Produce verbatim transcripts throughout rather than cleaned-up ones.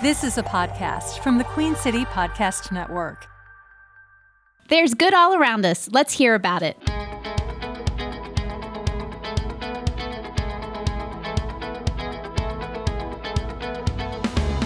This is a podcast from the Queen City Podcast Network. There's good all around us. Let's hear about it.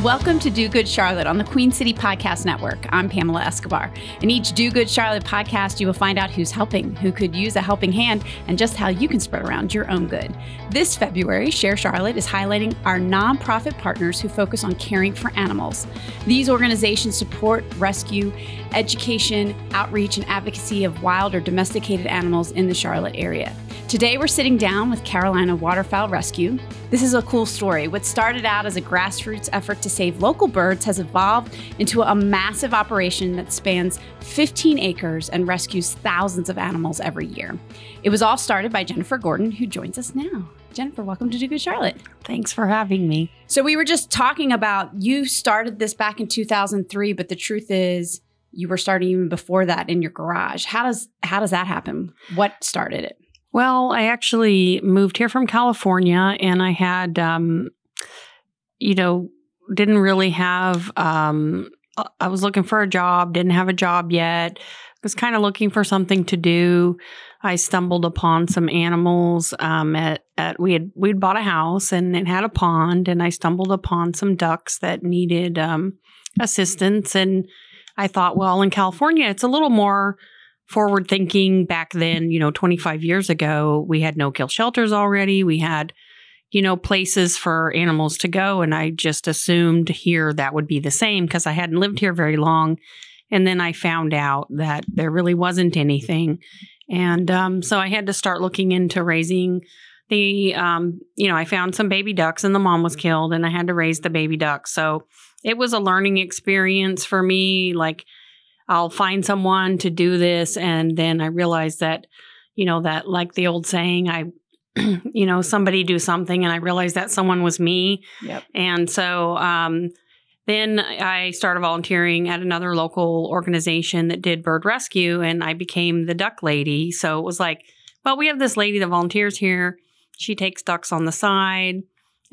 Welcome to Do Good Charlotte on the Queen City Podcast Network. I'm Pamela Escobar. In each Do Good Charlotte podcast, you will find out who's helping, who could use a helping hand, and just how you can spread around your own good. This February, Share Charlotte is highlighting our nonprofit partners who focus on caring for animals. These organizations support rescue, education, outreach, and advocacy of wild or domesticated animals in the Charlotte area. Today, we're sitting down with Carolina Waterfowl Rescue. This is a cool story. What started out as a grassroots effort to save local birds has evolved into a massive operation that spans fifteen acres and rescues thousands of animals every year. It was all started by Jennifer Gordon, who joins us now. Jennifer, welcome to Do Good Charlotte. Thanks for having me. So we were just talking about, you started this back in two thousand three, but the truth is you were starting even before that in your garage. How does, how does that happen? What started it? Well, I actually moved here from California, and I had, um, you know, didn't really have, um, I was looking for a job, didn't have a job yet, was kind of looking for something to do. I stumbled upon some animals um, at, at, we had, we'd bought a house and it had a pond, and I stumbled upon some ducks that needed um, assistance. And I thought, well, in California, it's a little more forward thinking. Back then, you know, twenty-five years ago, we had no-kill shelters already. We had, you know, places for animals to go. And I just assumed here that would be the same because I hadn't lived here very long. And then I found out that there really wasn't anything. And um, so I had to start looking into raising the, um, you know, I found some baby ducks and the mom was killed and I had to raise the baby ducks. So it was a learning experience for me. Like, I'll find someone to do this. And then I realized that, you know, that like the old saying, I, you know, somebody do something. And I realized that someone was me. Yep. And so um, then I started volunteering at another local organization that did bird rescue. And I became the duck lady. So it was like, well, we have this lady that volunteers here. She takes ducks on the side.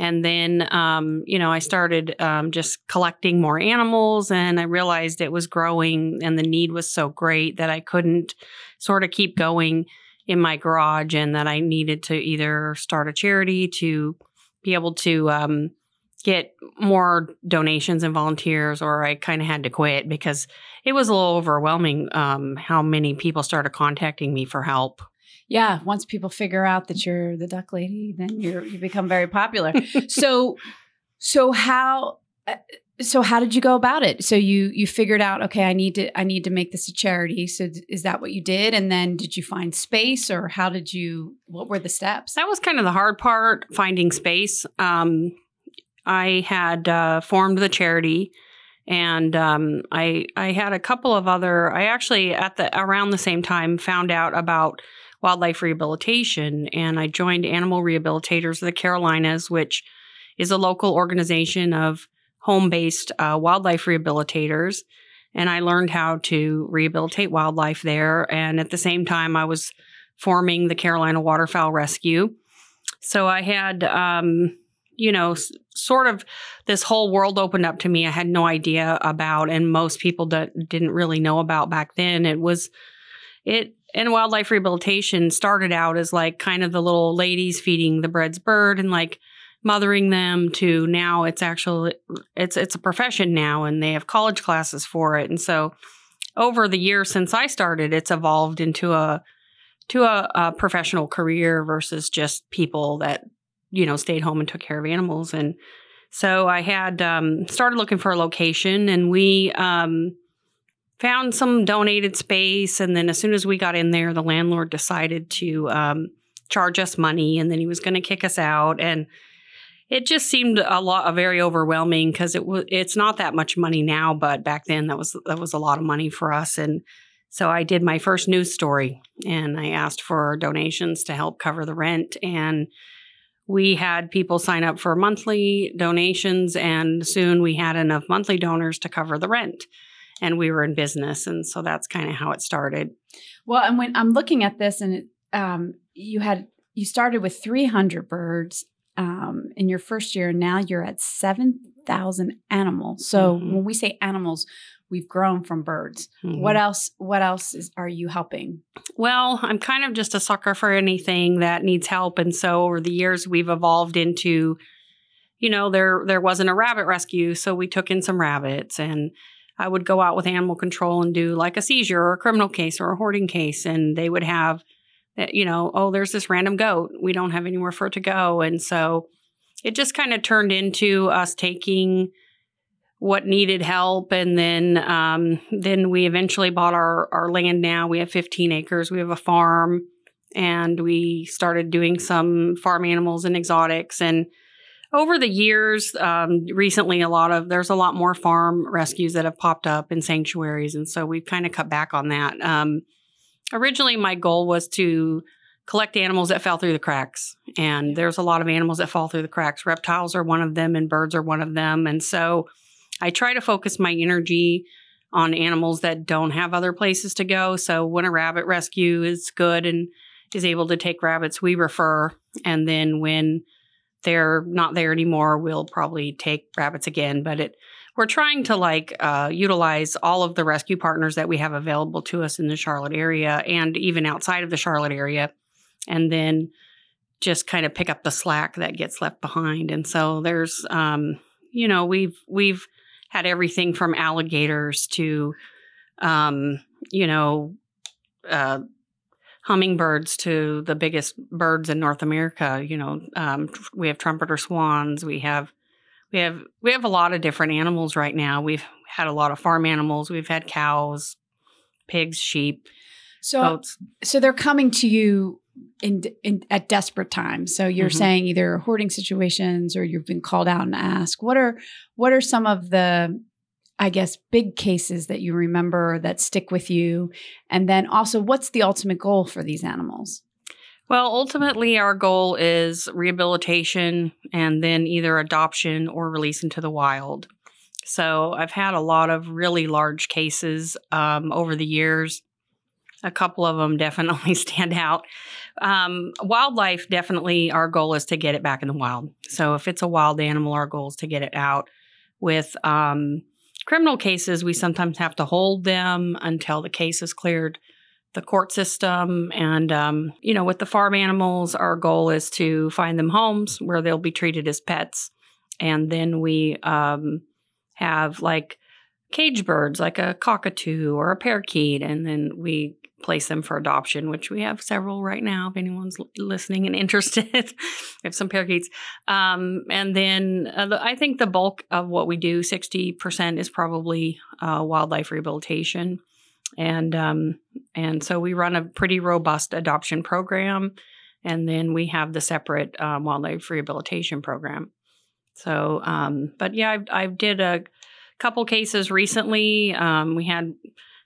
And then, um, you know, I started um, just collecting more animals, and I realized it was growing and the need was so great that I couldn't sort of keep going in my garage, and that I needed to either start a charity to be able to um, get more donations and volunteers, or I kind of had to quit because it was a little overwhelming um, how many people started contacting me for help. Yeah, once people figure out that you're the duck lady, then you you become very popular. So, so how so how did you go about it? So you you figured out, okay, I need to I need to make this a charity. So th- is that what you did? And then did you find space, or how did you? What were the steps? That was kind of the hard part, finding space. Um, I had uh, formed the charity. And um, I I had a couple of other. I actually at the around the same time found out about wildlife rehabilitation, and I joined Animal Rehabilitators of the Carolinas, which is a local organization of home-based uh, wildlife rehabilitators, and I learned how to rehabilitate wildlife there, and at the same time, I was forming the Carolina Waterfowl Rescue. So I had, um, you know, s- sort of this whole world opened up to me I had no idea about, and most people d- didn't really know about back then. It was, it And wildlife rehabilitation started out as like kind of the little ladies feeding the bread's bird and like mothering them, to now it's actually, it's it's a profession now, and they have college classes for it. And so over the years since I started, it's evolved into a, to a, a professional career versus just people that, you know, stayed home and took care of animals. And so I had um, started looking for a location, and we, um, found some donated space, and then as soon as we got in there, the landlord decided to um, charge us money, and then he was going to kick us out. And it just seemed a lot, a very overwhelming, because it was it's not that much money now, but back then that was that was a lot of money for us. And so I did my first news story, and I asked for donations to help cover the rent, and we had people sign up for monthly donations, and soon we had enough monthly donors to cover the rent. And we were in business. And so that's kind of how it started. Well, and when I'm looking at this, and it, um, you had, you started with three hundred birds um, in your first year, and now you're at seven thousand animals. So mm-hmm. when we say animals, we've grown from birds. Mm-hmm. What else, what else is, are you helping? Well, I'm kind of just a sucker for anything that needs help. And so over the years, we've evolved into, you know, there, there wasn't a rabbit rescue. So we took in some rabbits, and I would go out with animal control and do like a seizure or a criminal case or a hoarding case. And they would have, you know, oh, there's this random goat. We don't have anywhere for it to go. And so it just kind of turned into us taking what needed help. And then um, then we eventually bought our, our land now. We have fifteen acres. We have a farm. And we started doing some farm animals and exotics. And over the years, um, recently, a lot of there's a lot more farm rescues that have popped up in sanctuaries. And so we've kind of cut back on that. Um, originally, my goal was to collect animals that fell through the cracks. And there's a lot of animals that fall through the cracks. Reptiles are one of them, and birds are one of them. And so I try to focus my energy on animals that don't have other places to go. So when a rabbit rescue is good and is able to take rabbits, we refer. And then when they're not there anymore, we'll probably take rabbits again. But it, we're trying to like uh, utilize all of the rescue partners that we have available to us in the Charlotte area and even outside of the Charlotte area. And then just kind of pick up the slack that gets left behind. And so there's, um, you know, we've, we've, had everything from alligators to, um, you know, uh, hummingbirds to the biggest birds in North America. You know, um, we have trumpeter swans. We have, we have, we have a lot of different animals right now. We've had a lot of farm animals. We've had cows, pigs, sheep, so, goats. So they're coming to you in, in at desperate times. So you're mm-hmm. saying either hoarding situations or you've been called out and asked, what are what are some of the, I guess, big cases that you remember that stick with you? And then also, what's the ultimate goal for these animals? Well, ultimately, our goal is rehabilitation and then either adoption or release into the wild. So I've had a lot of really large cases um, over the years. A couple of them definitely stand out. Um, wildlife, definitely our goal is to get it back in the wild. So if it's a wild animal, our goal is to get it out. With um, criminal cases, we sometimes have to hold them until the case is cleared, the court system. And, um, you know, with the farm animals, our goal is to find them homes where they'll be treated as pets. And then we um, have like cage birds, like a cockatoo or a parakeet, and then we place them for adoption, which we have several right now, if anyone's listening and interested. We have some parakeets. Um, and then uh, I think the bulk of what we do, sixty percent, is probably uh, wildlife rehabilitation. And um, and so we run a pretty robust adoption program, and then we have the separate um, wildlife rehabilitation program. So, um, but yeah, I, I did a couple cases recently. Um, we had...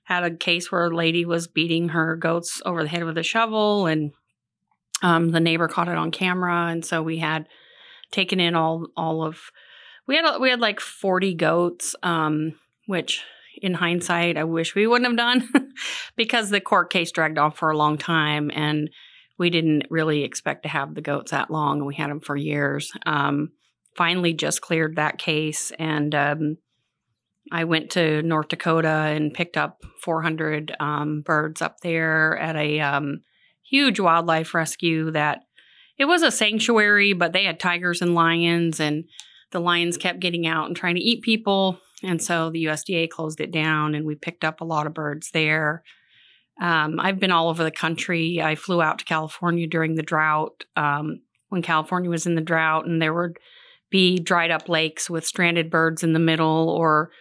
had a case where a lady was beating her goats over the head with a shovel, and um, the neighbor caught it on camera. And so we had taken in all all of we had we had like forty goats, um, which in hindsight I wish we wouldn't have done because the court case dragged on for a long time, and we didn't really expect to have the goats that long, and we had them for years. Um, finally, just cleared that case, and. Um, I went to North Dakota and picked up four hundred um, birds up there at a um, huge wildlife rescue that it was a sanctuary, but they had tigers and lions, and the lions kept getting out and trying to eat people. And so the U S D A closed it down, and we picked up a lot of birds there. Um, I've been all over the country. I flew out to California during the drought um, when California was in the drought, and there would be dried up lakes with stranded birds in the middle, or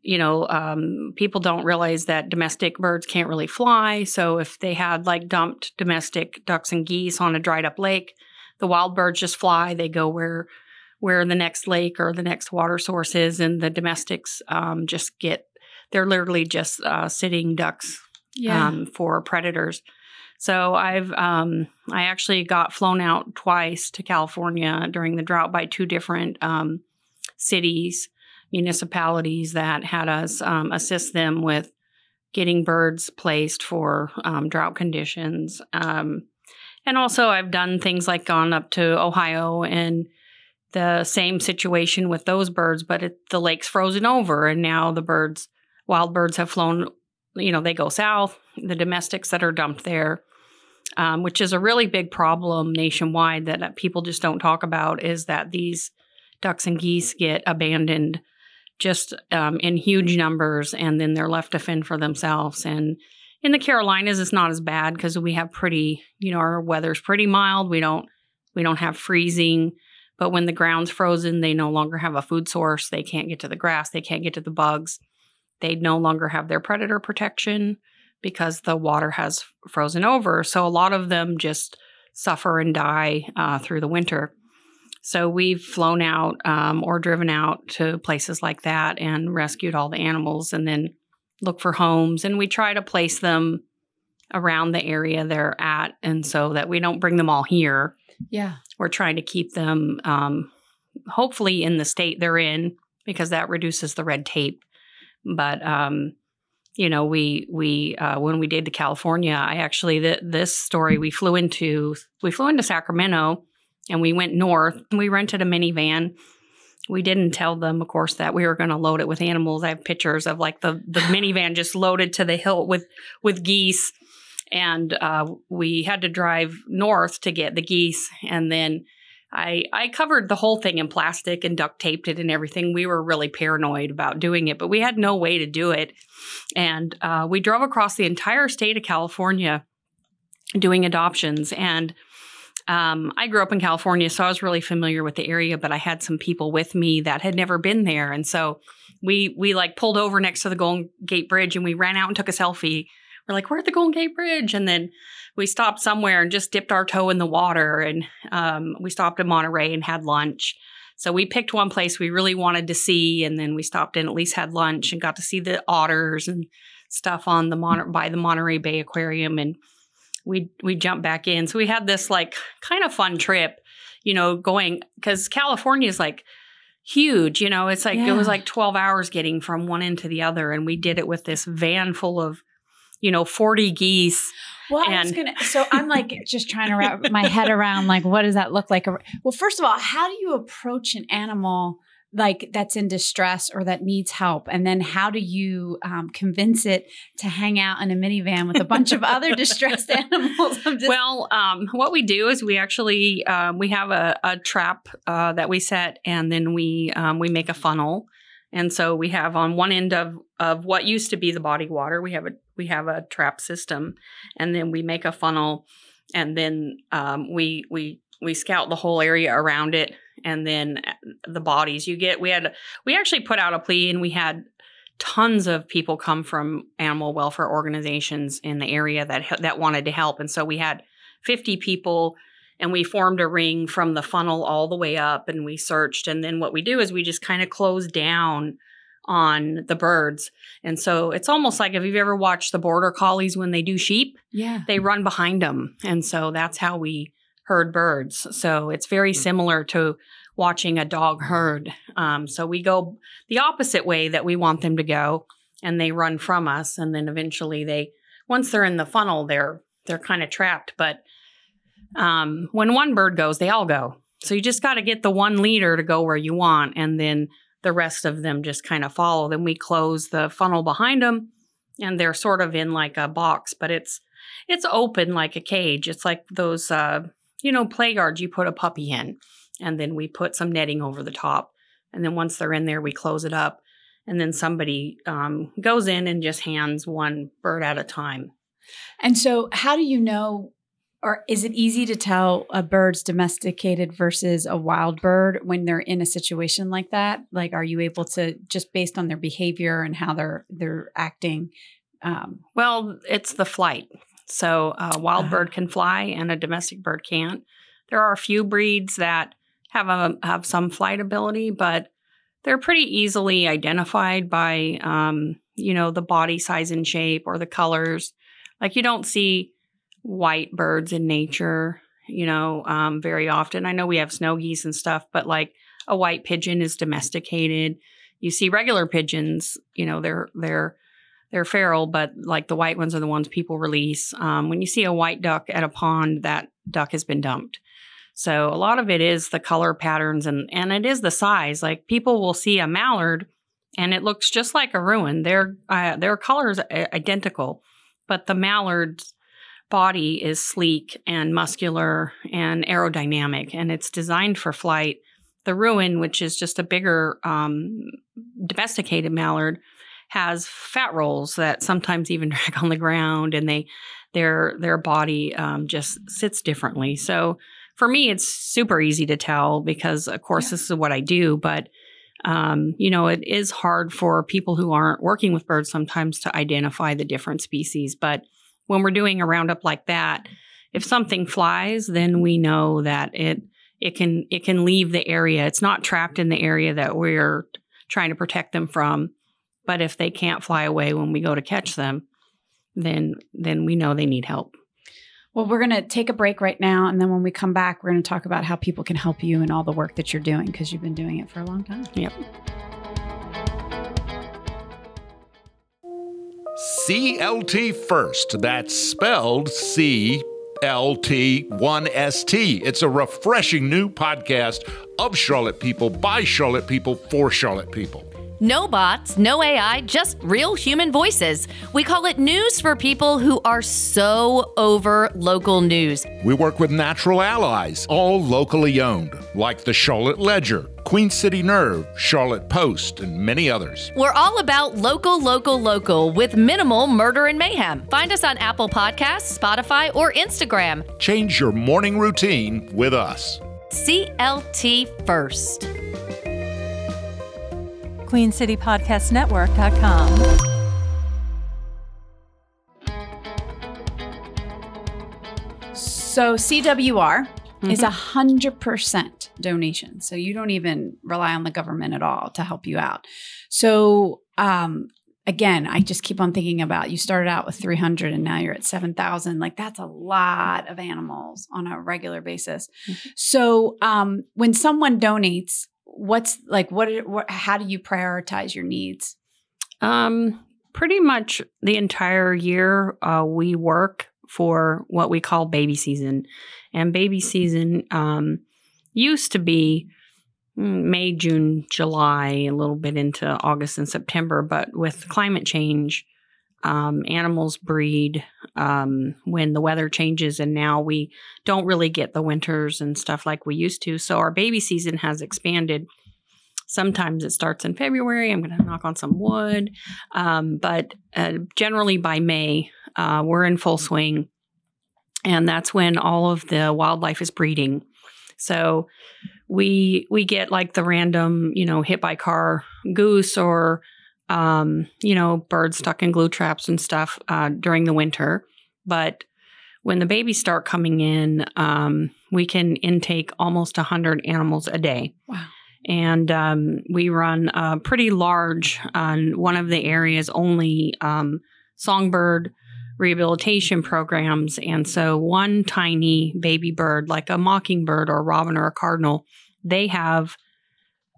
you know, um, people don't realize that domestic birds can't really fly. So if they had like dumped domestic ducks and geese on a dried up lake, the wild birds just fly. They go where where the next lake or the next water source is, and the domestics um, just get, they're literally just uh, sitting ducks yeah. um, for predators. So I've, um, I actually got flown out twice to California during the drought by two different um, cities. Municipalities that had us um, assist them with getting birds placed for um, drought conditions. Um, and also I've done things like gone up to Ohio and the same situation with those birds, but it, the lake's frozen over, and now the birds, wild birds have flown, you know, they go south, the domestics that are dumped there, um, which is a really big problem nationwide that, that people just don't talk about, is that these ducks and geese get abandoned just um, in huge numbers, and then they're left to fend for themselves. And in the Carolinas, it's not as bad because we have pretty, you know, our weather's pretty mild. We don't, we don't have freezing. But when the ground's frozen, they no longer have a food source. They can't get to the grass. They can't get to the bugs. They no longer have their predator protection because the water has frozen over. So a lot of them just suffer and die uh, through the winter. So we've flown out um, or driven out to places like that and rescued all the animals, and then look for homes. And we try to place them around the area they're at, and so that we don't bring them all here. Yeah. We're trying to keep them um, hopefully in the state they're in, because that reduces the red tape. But, um, you know, we we uh, when we did the California, I actually th- this story we flew into we flew into Sacramento. And we went north, and we rented a minivan. We didn't tell them, of course, that we were going to load it with animals. I have pictures of like the, the minivan just loaded to the hilt with, with geese. And uh, we had to drive north to get the geese. And then I I covered the whole thing in plastic and duct taped it and everything. We were really paranoid about doing it, but we had no way to do it. And uh, we drove across the entire state of California doing adoptions. And Um, I grew up in California, so I was really familiar with the area, but I had some people with me that had never been there. And so we we like pulled over next to the Golden Gate Bridge, and we ran out and took a selfie. We're like, we're at the Golden Gate Bridge. And then we stopped somewhere and just dipped our toe in the water. And um, we stopped in Monterey and had lunch. So we picked one place we really wanted to see. And then we stopped and at least had lunch and got to see the otters and stuff on the Mon- by the Monterey Bay Aquarium. And we we jumped back in. So we had this like kind of fun trip, you know, going, because California is like huge, you know, it's like, yeah. It was like twelve hours getting from one end to the other. And we did it with this van full of, you know, forty geese. Well, and- I was going to, so I'm like just trying to wrap my head around, like, what does that look like? Well, first of all, how do you approach an animal like that's in distress or that needs help? And then how do you um, convince it to hang out in a minivan with a bunch of other distressed animals? I'm just- well, um, what we do is we actually, um, we have a, a trap uh, that we set, and then we um, we make a funnel. And so we have on one end of, of what used to be the body water, we have a we have a trap system, and then we make a funnel, and then um, we we we scout the whole area around it. And then the bodies you get, we had, we actually put out a plea, and we had tons of people come from animal welfare organizations in the area that, that wanted to help. And so we had fifty people, and we formed a ring from the funnel all the way up, and we searched. And then what we do is we just kind of close down on the birds. And so it's almost like if you've ever watched the border collies when they do sheep, yeah, they run behind them. And so that's how we herd birds. So it's very similar to watching a dog herd. Um, so we go the opposite way that we want them to go, and they run from us. And then eventually they, once they're in the funnel, they're, they're kind of trapped. But um, when one bird goes, they all go. So you just got to get the one leader to go where you want. And then the rest of them just kind of follow. Then we close the funnel behind them, and they're sort of in like a box, but it's, it's open like a cage. It's like those, uh, you know, play guards you put a puppy in, and then we put some netting over the top. And then once they're in there, we close it up, and then somebody um, goes in and just hands one bird at a time. And so how do you know, or is it easy to tell a bird's domesticated versus a wild bird when they're in a situation like that? Like, are you able to, just based on their behavior and how they're, they're acting? Um, well, it's the flight. So a wild bird can fly, and a domestic bird can't. There are a few breeds that have a, have some flight ability, but they're pretty easily identified by, um, you know, the body size and shape or the colors. Like, you don't see white birds in nature, you know, um, very often. I know we have snow geese and stuff, but like a white pigeon is domesticated. You see regular pigeons, you know, they're they're. They're feral, but like the white ones are the ones people release. Um, when you see a white duck at a pond, that duck has been dumped. So a lot of it is the color patterns and, and it is the size. Like people will see a mallard and it looks just like a ruin. Their, uh, their color is identical, but the mallard's body is sleek and muscular and aerodynamic, and it's designed for flight. The ruin, which is just a bigger um, domesticated mallard, has fat rolls that sometimes even drag on the ground, and they their their body um, just sits differently. So for me, it's super easy to tell because, of course, yeah. this is what I do. But, um, you know, it is hard for people who aren't working with birds sometimes to identify the different species. But when we're doing a roundup like that, if something flies, then we know that it it can it can leave the area. It's not trapped in the area that we're trying to protect them from. But if they can't fly away when we go to catch them, then then we know they need help. Well, we're going to take a break right now. And then when we come back, we're going to talk about how people can help you and all the work that you're doing, because you've been doing it for a long time. Yep. C L T First. That's spelled C L T one S T. It's a refreshing new podcast of Charlotte people, by Charlotte people, for Charlotte people. No bots, no A I, just real human voices. We call it news for people who are so over local news. We work with natural allies, all locally owned, like the Charlotte Ledger, Queen City Nerve, Charlotte Post, and many others. We're all about local, local, local with minimal murder and mayhem. Find us on Apple Podcasts, Spotify, or Instagram. Change your morning routine with us. C L T First. queen city podcast network dot com. So C W R mm-hmm. is one hundred percent donation. So you don't even rely on the government at all to help you out. So um, again, I just keep on thinking about, you started out with three hundred and now you're at seven thousand. Like that's a lot of animals on a regular basis. Mm-hmm. So um, when someone donates, What's like, what, what, how do you prioritize your needs? Um, pretty much the entire year, uh, we work for what we call baby season. And baby season um, used to be May, June, July, a little bit into August and September. But with climate change, um, animals breed um, when the weather changes, and now we don't really get the winters and stuff like we used to. So our baby season has expanded. Sometimes it starts in February. I'm going to knock on some wood. Um, but uh, generally by May, uh, we're in full swing, and that's when all of the wildlife is breeding. So we we get like the random, you know, hit by car goose or Um, you know, birds stuck in glue traps and stuff uh, during the winter. But when the babies start coming in, um, we can intake almost one hundred animals a day. Wow. And um, we run a pretty large, uh, one of the area's only um, songbird rehabilitation programs. And so one tiny baby bird, like a mockingbird or a robin or a cardinal, they have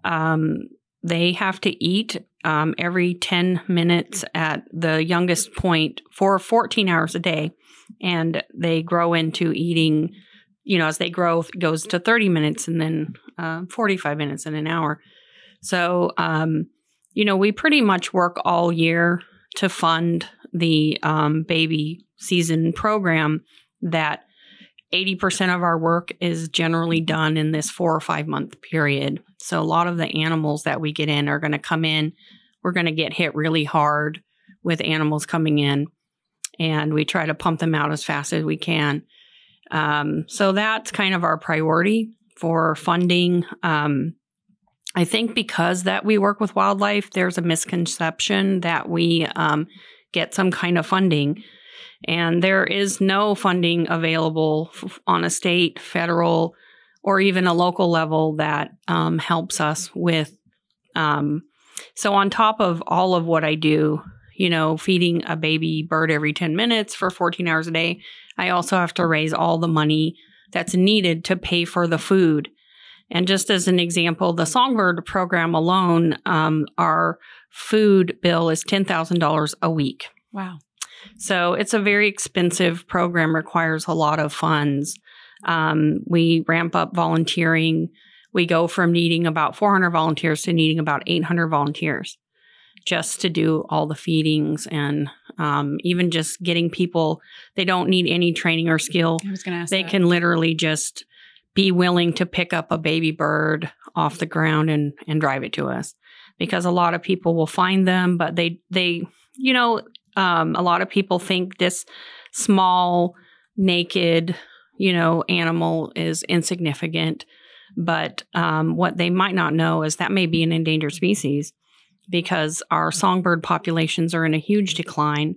um, they have to eat Um, every ten minutes at the youngest point for fourteen hours a day. And they grow into eating, you know, as they grow, it goes to thirty minutes and then uh, forty-five minutes and an hour. So, um, you know, we pretty much work all year to fund the um, baby season program. That eighty percent of our work is generally done in this four or five month period. So a lot of the animals that we get in are going to come in. We're going to get hit really hard with animals coming in, and we try to pump them out as fast as we can. Um, so that's kind of our priority for funding. Um, I think because that we work with wildlife, there's a misconception that we um, get some kind of funding. And there is no funding available f- on a state, federal, or even a local level that um, helps us with. Um, so on top of all of what I do, you know, feeding a baby bird every ten minutes for fourteen hours a day, I also have to raise all the money that's needed to pay for the food. And just as an example, the Songbird program alone, um, our food bill is ten thousand dollars a week. Wow. So it's a very expensive program, requires a lot of funds. Um, we ramp up volunteering. We go from needing about four hundred volunteers to needing about eight hundred volunteers just to do all the feedings and um, even just getting people. They don't need any training or skill. I was going to ask They that. Can literally just be willing to pick up a baby bird off the ground and, and drive it to us, because a lot of people will find them, but they, they you know, um, a lot of people think this small, naked, you know, animal is insignificant. But um, what they might not know is that may be an endangered species, because our songbird populations are in a huge decline.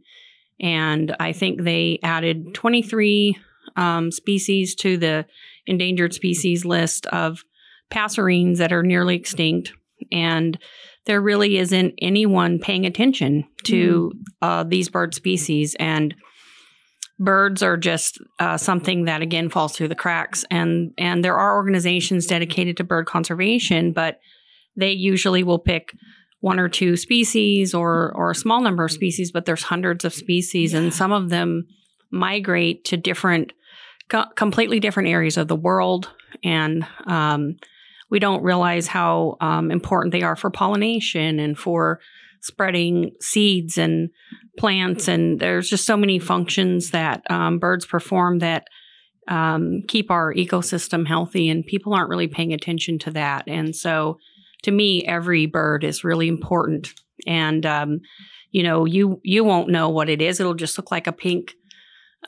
And I think they added twenty-three um, species to the endangered species list of passerines that are nearly extinct. And there really isn't anyone paying attention to mm. uh, these bird species. And birds are just uh, something that, again, falls through the cracks. And, and there are organizations dedicated to bird conservation, but they usually will pick one or two species or, or a small number of species, but there's hundreds of species. Yeah. And some of them migrate to different, co- completely different areas of the world. And um, we don't realize how um, important they are for pollination and for spreading seeds and plants. And there's just so many functions that um, birds perform that um, keep our ecosystem healthy, and people aren't really paying attention to that. And so to me, every bird is really important. And, um, you know, you you won't know what it is. It'll just look like a pink,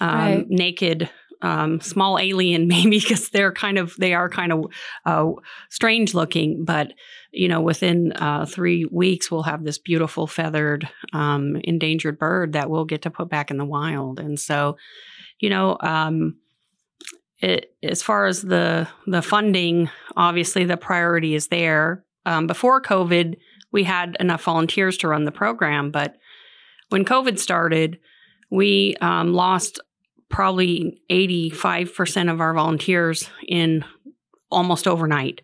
um, right. naked, um, small alien, maybe, because they're kind of, they are kind of uh, strange looking. But, you know, within uh, three weeks, we'll have this beautiful feathered um, endangered bird that we'll get to put back in the wild. And so, you know, um, it, as far as the the funding, obviously the priority is there. Um, before COVID, we had enough volunteers to run the program, but when COVID started, we um, lost probably eighty-five percent of our volunteers in almost overnight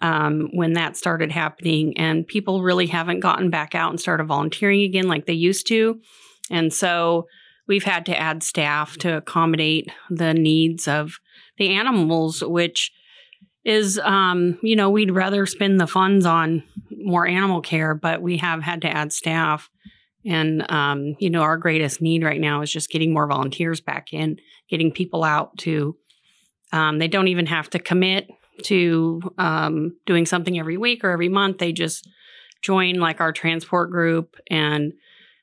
um, when that started happening, and people really haven't gotten back out and started volunteering again like they used to, and so we've had to add staff to accommodate the needs of the animals, which is, um, you know, we'd rather spend the funds on more animal care, but we have had to add staff. And, um, you know, our greatest need right now is just getting more volunteers back in, getting people out to, um, they don't even have to commit to um, doing something every week or every month. They just join like our transport group, and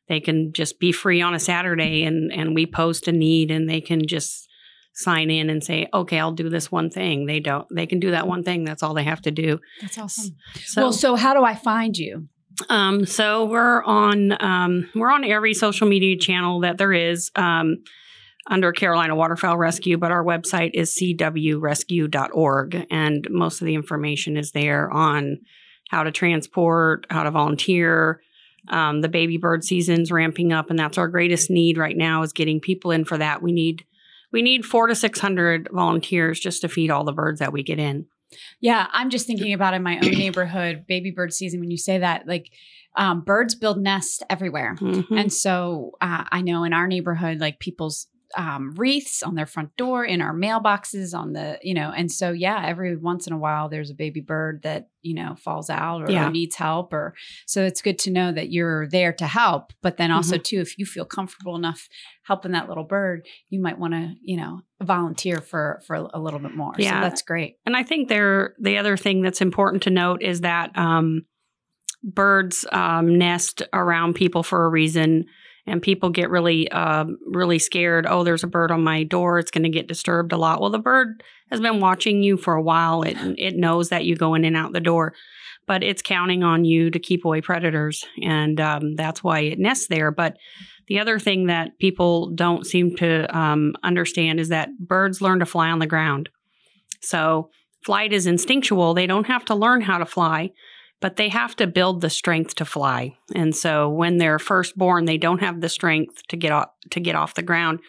they can just be free on a Saturday, and, and we post a need, and they can just sign in and say, okay, I'll do this one thing. They don't, they can do that one thing. That's all they have to do. That's awesome. So, well, so how do I find you? Um, so we're on, um, we're on every social media channel that there is, um, under Carolina Waterfowl Rescue, but our website is c w rescue dot org. And most of the information is there on how to transport, how to volunteer. Um, the baby bird season's ramping up, and that's our greatest need right now, is getting people in for that. We need We need four to six hundred volunteers just to feed all the birds that we get in. Yeah. I'm just thinking about in my own neighborhood, baby bird season, when you say that, like um, birds build nests everywhere. Mm-hmm. And so uh, I know in our neighborhood, like people's um, wreaths on their front door, in our mailboxes, on the, you know, and so, yeah, every once in a while there's a baby bird that, you know, falls out or, yeah. or needs help. Or so it's good to know that you're there to help. But then also, mm-hmm. too, if you feel comfortable enough helping that little bird, you might want to, you know, volunteer for, for a little bit more. Yeah. So that's great. And I think there, the other thing that's important to note is that, um, birds, um, nest around people for a reason. And people get really, uh, really scared. Oh, there's a bird on my door. It's going to get disturbed a lot. Well, the bird has been watching you for a while. It it knows that you go in and out the door, but it's counting on you to keep away predators. And um, that's why it nests there. But the other thing that people don't seem to um, understand is that birds learn to fly on the ground. So flight is instinctual. They don't have to learn how to fly, but they have to build the strength to fly. And so when they're first born, they don't have the strength to get off, to get off the ground,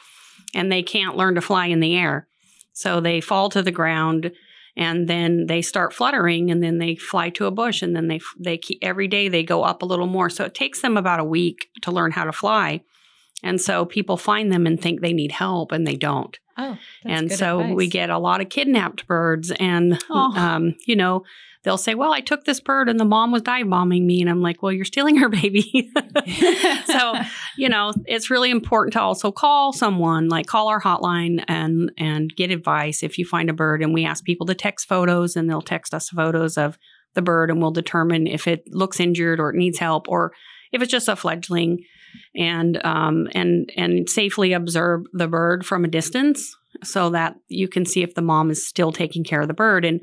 and they can't learn to fly in the air. So they fall to the ground, and then they start fluttering, and then they fly to a bush, and then they they keep, every day they go up a little more. So it takes them about a week to learn how to fly. And so people find them and think they need help, and they don't. Oh, that's and good so advice. We get a lot of kidnapped birds, and oh. um, you know, they'll say, "Well, I took this bird, and the mom was dive bombing me," and I'm like, "Well, you're stealing her baby." So, you know, it's really important to also call someone, like call our hotline and and get advice if you find a bird. And we ask people to text photos, and they'll text us photos of the bird, and we'll determine if it looks injured or it needs help, or if it's just a fledgling. And um, and and safely observe the bird from a distance so that you can see if the mom is still taking care of the bird. And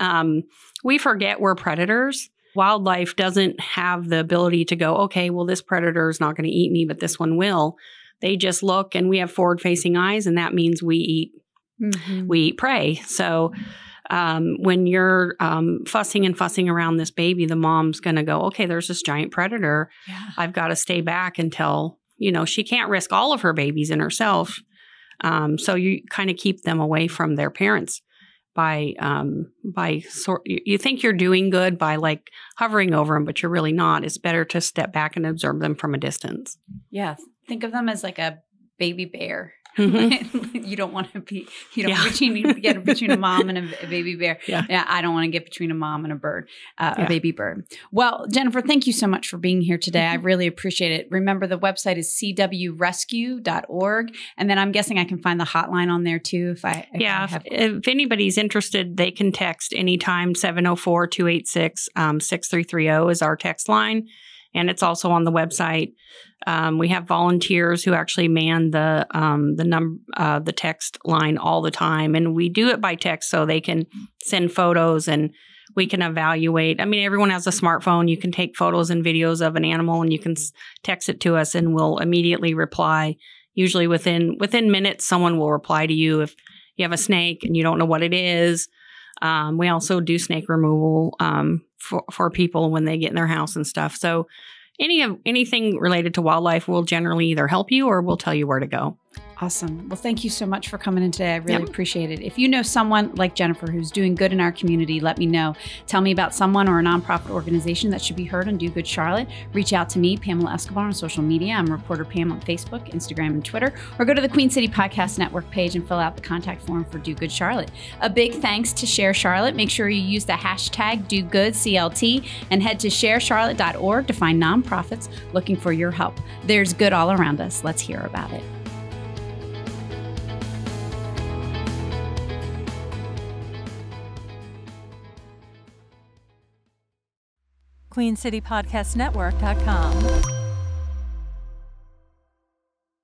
um, we forget we're predators. Wildlife doesn't have the ability to go, okay, well, this predator is not going to eat me, but this one will. They just look, and we have forward-facing eyes, and that means we eat mm-hmm. we eat prey. So um, when you're um, fussing and fussing around this baby, the mom's going to go, okay, there's this giant predator. Yeah. I've got to stay back until, you know, she can't risk all of her babies and herself. Um, so you kind of keep them away from their parents by, um, by sort, you think you're doing good by like hovering over them, but you're really not. It's better to step back and observe them from a distance. Yeah. Think of them as like a baby bear. Mm-hmm. You don't want to be, you know, yeah. between, you get between a mom and a, a baby bear. Yeah. yeah. I don't want to get between a mom and a bird, uh, yeah. a baby bird. Well, Jennifer, thank you so much for being here today. Mm-hmm. I really appreciate it. Remember, the website is c w rescue dot org. And then I'm guessing I can find the hotline on there too. If I, if yeah, I have- if, if anybody's interested, they can text anytime. Seven oh four, two eight six, six three three oh is our text line. And it's also on the website. Um, we have volunteers who actually man the um, the num uh, the text line all the time, and we do it by text so they can send photos and we can evaluate. I mean, everyone has a smartphone. You can take photos and videos of an animal, and you can s- text it to us, and we'll immediately reply. Usually within within minutes, someone will reply to you if you have a snake and you don't know what it is. Um, we also do snake removal um, for, for people when they get in their house and stuff. So any of anything related to wildlife will generally either help you or we'll tell you where to go. Awesome. Well, thank you so much for coming in today. I really yep. appreciate it. If you know someone like Jennifer who's doing good in our community, let me know. Tell me about someone or a nonprofit organization that should be heard on Do Good Charlotte. Reach out to me, Pamela Escobar, on social media. I'm Reporter Pam on Facebook, Instagram, and Twitter. Or go to the Queen City Podcast Network page and fill out the contact form for Do Good Charlotte. A big thanks to Share Charlotte. Make sure you use the hashtag Do Good C L T and head to share charlotte dot org to find nonprofits looking for your help. There's good all around us. Let's hear about it. Queen City Podcast Network dot com.